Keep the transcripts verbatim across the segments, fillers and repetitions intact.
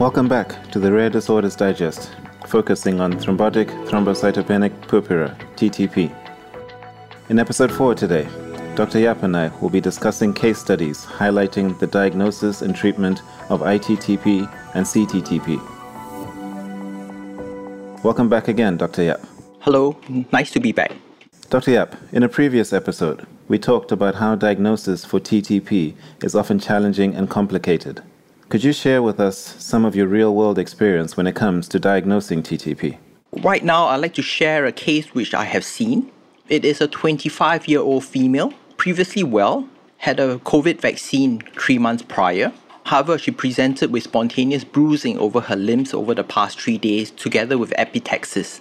Welcome back to the Rare Disorders Digest, focusing on thrombotic thrombocytopenic purpura, T T P. In episode four today, Doctor Yap and I will be discussing case studies highlighting the diagnosis and treatment of I T T P and C T T P. Welcome back again, Doctor Yap. Hello, nice to be back. Doctor Yap, in a previous episode, we talked about how diagnosis for T T P is often challenging and complicated. Could you share with us some of your real-world experience when it comes to diagnosing T T P? Right now, I'd like to share a case which I have seen. It is a twenty-five-year-old female, previously well, had a COVID vaccine three months prior. However, she presented with spontaneous bruising over her limbs over the past three days, together with epistaxis.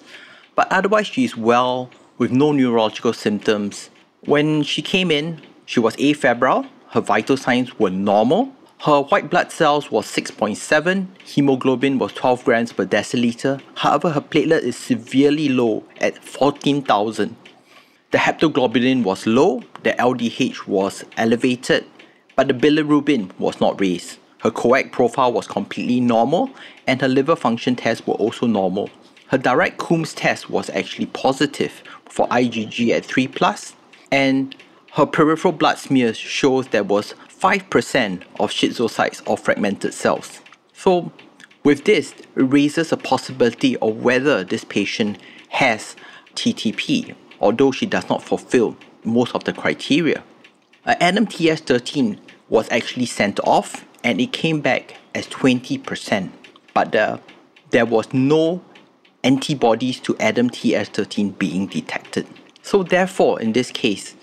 But otherwise, she is well, with no neurological symptoms. When she came in, she was afebrile, her vital signs were normal, her white blood cells was six point seven, hemoglobin was twelve grams per deciliter, however her platelet is severely low at fourteen thousand. The haptoglobulin was low, the L D H was elevated, but the bilirubin was not raised. Her coag profile was completely normal and her liver function tests were also normal. Her direct Coombs test was actually positive for I G G at three plus, and her peripheral blood smears shows there was five percent of schizocytes or fragmented cells. So with this, it raises a possibility of whether this patient has T T P, although she does not fulfill most of the criteria. Uh, A D A M T S thirteen was actually sent off and it came back as twenty percent, but uh, there was no antibodies to A D A M T S thirteen being detected. So therefore, in this case,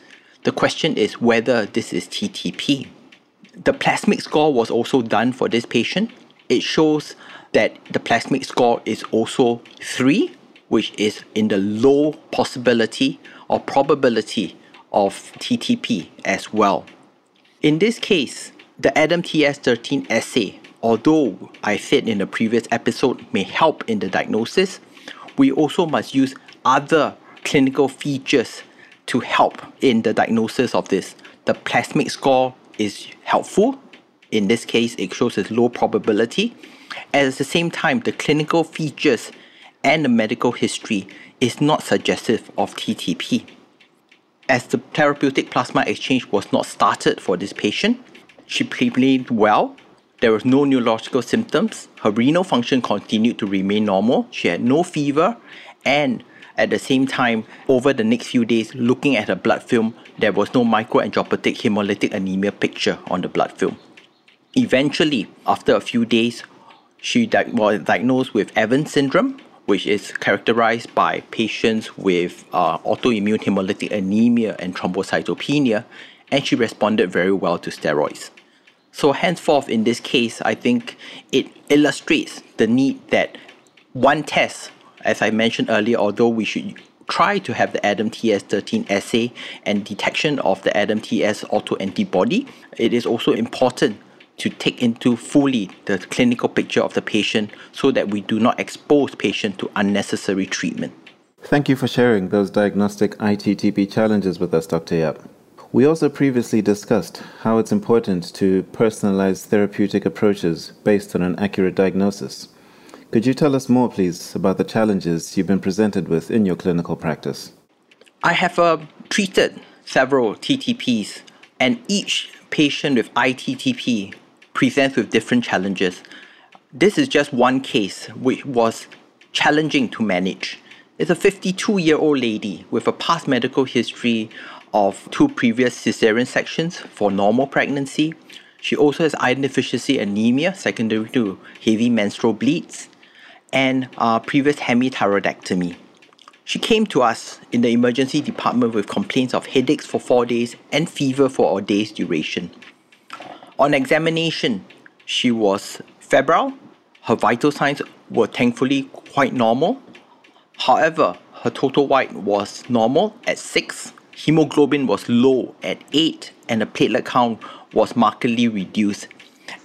the question is whether this is T T P. The plasmic score was also done for this patient. It shows that the plasmic score is also three, which is in the low possibility or probability of T T P as well. In this case, the A D A M T S thirteen assay, although I said in the previous episode may help in the diagnosis, we also must use other clinical features to help in the diagnosis of this. The plasmic score is helpful. In this case, it shows a low probability. And at the same time, the clinical features and the medical history is not suggestive of T T P. As the therapeutic plasma exchange was not started for this patient, she played well. There was no neurological symptoms. Her renal function continued to remain normal. She had no fever, and at the same time, over the next few days, looking at her blood film, there was no microangiopathic hemolytic anemia picture on the blood film. Eventually, after a few days, she di- was diagnosed with Evans syndrome, which is characterized by patients with uh, autoimmune hemolytic anemia and thrombocytopenia, and she responded very well to steroids. So henceforth, in this case, I think it illustrates the need that one test, as I mentioned earlier, although we should try to have the A D A M T S thirteen assay and detection of the A D A M T S autoantibody, it is also important to take into fully the clinical picture of the patient so that we do not expose patient to unnecessary treatment. Thank you for sharing those diagnostic I T T P challenges with us, Doctor Yap. We also previously discussed how it's important to personalize therapeutic approaches based on an accurate diagnosis. Could you tell us more, please, about the challenges you've been presented with in your clinical practice? I have uh, treated several T T Ps, and each patient with I T T P presents with different challenges. This is just one case which was challenging to manage. It's a fifty-two-year-old lady with a past medical history of two previous cesarean sections for normal pregnancy. She also has iron deficiency anemia secondary to heavy menstrual bleeds and uh, previous hemithyroidectomy. She came to us in the emergency department with complaints of headaches for four days and fever for a day's duration. On examination, she was febrile. Her vital signs were thankfully quite normal. However, her total white was normal at six, hemoglobin was low at eight, and the platelet count was markedly reduced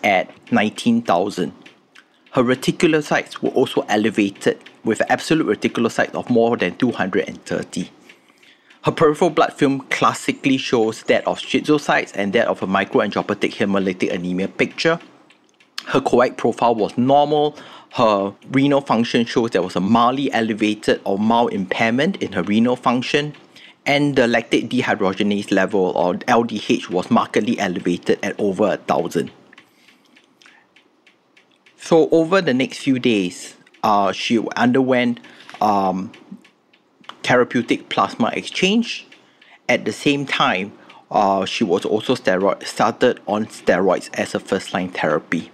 at nineteen thousand. Her reticulocytes were also elevated with an absolute reticulocyte of more than two hundred thirty. Her peripheral blood film classically shows that of schizocytes and that of a microangiopathic hemolytic anemia picture. her C O A G profile was normal. Her renal function shows there was a mildly elevated or mild impairment in her renal function, and the lactate dehydrogenase level, or L D H, was markedly elevated at over one thousand. So over the next few days, uh, she underwent um, therapeutic plasma exchange. At the same time, uh, she was also steroid started on steroids as a first-line therapy.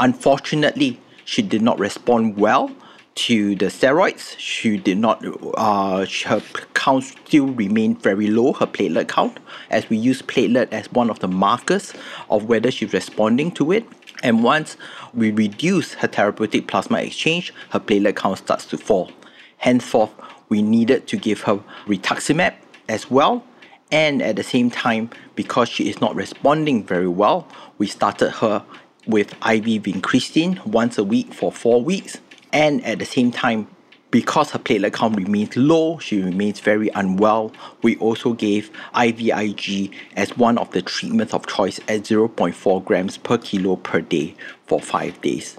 Unfortunately, she did not respond well to the steroids. She did not, uh, her count still remained very low, her platelet count, as we use platelet as one of the markers of whether she's responding to it. And once we reduce her therapeutic plasma exchange, her platelet count starts to fall. Henceforth, we needed to give her rituximab as well. And at the same time, because she is not responding very well, we started her with I V vincristine once a week for four weeks. And at the same time, because her platelet count remains low, she remains very unwell, we also gave I V I G as one of the treatments of choice at zero point four grams per kilo per day for five days.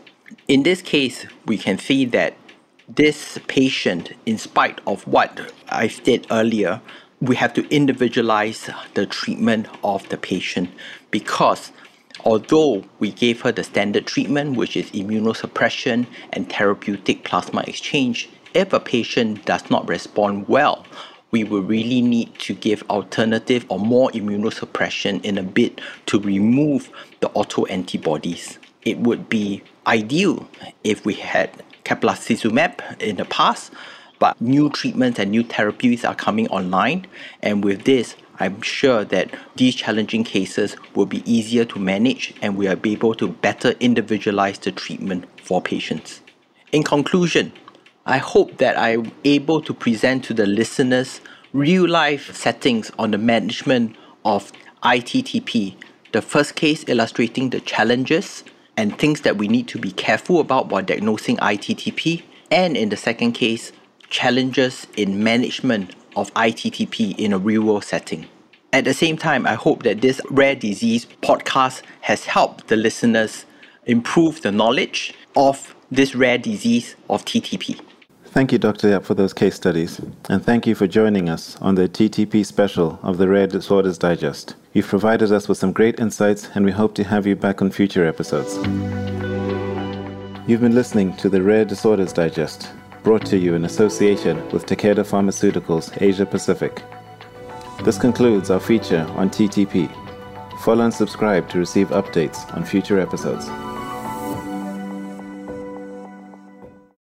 In this case, we can see that this patient, in spite of what I said earlier, we have to individualize the treatment of the patient, because although we gave her the standard treatment, which is immunosuppression and therapeutic plasma exchange, if a patient does not respond well, we will really need to give alternative or more immunosuppression in a bid to remove the autoantibodies. It would be ideal if we had caplacizumab in the past, but new treatments and new therapies are coming online, and with this, I'm sure that these challenging cases will be easier to manage and we will be able to better individualize the treatment for patients. In conclusion, I hope that I'm able to present to the listeners real-life settings on the management of I T T P, the first case illustrating the challenges and things that we need to be careful about while diagnosing I T T P, and in the second case, challenges in management of I T T P in a real-world setting. At the same time, I hope that this Rare Disease podcast has helped the listeners improve the knowledge of this rare disease of T T P. Thank you, Doctor Yap, for those case studies, and thank you for joining us on the T T P special of the Rare Disorders Digest. You've provided us with some great insights, and we hope to have you back on future episodes. You've been listening to the Rare Disorders Digest, brought to you in association with Takeda Pharmaceuticals Asia Pacific. This concludes our feature on T T P. Follow and subscribe to receive updates on future episodes.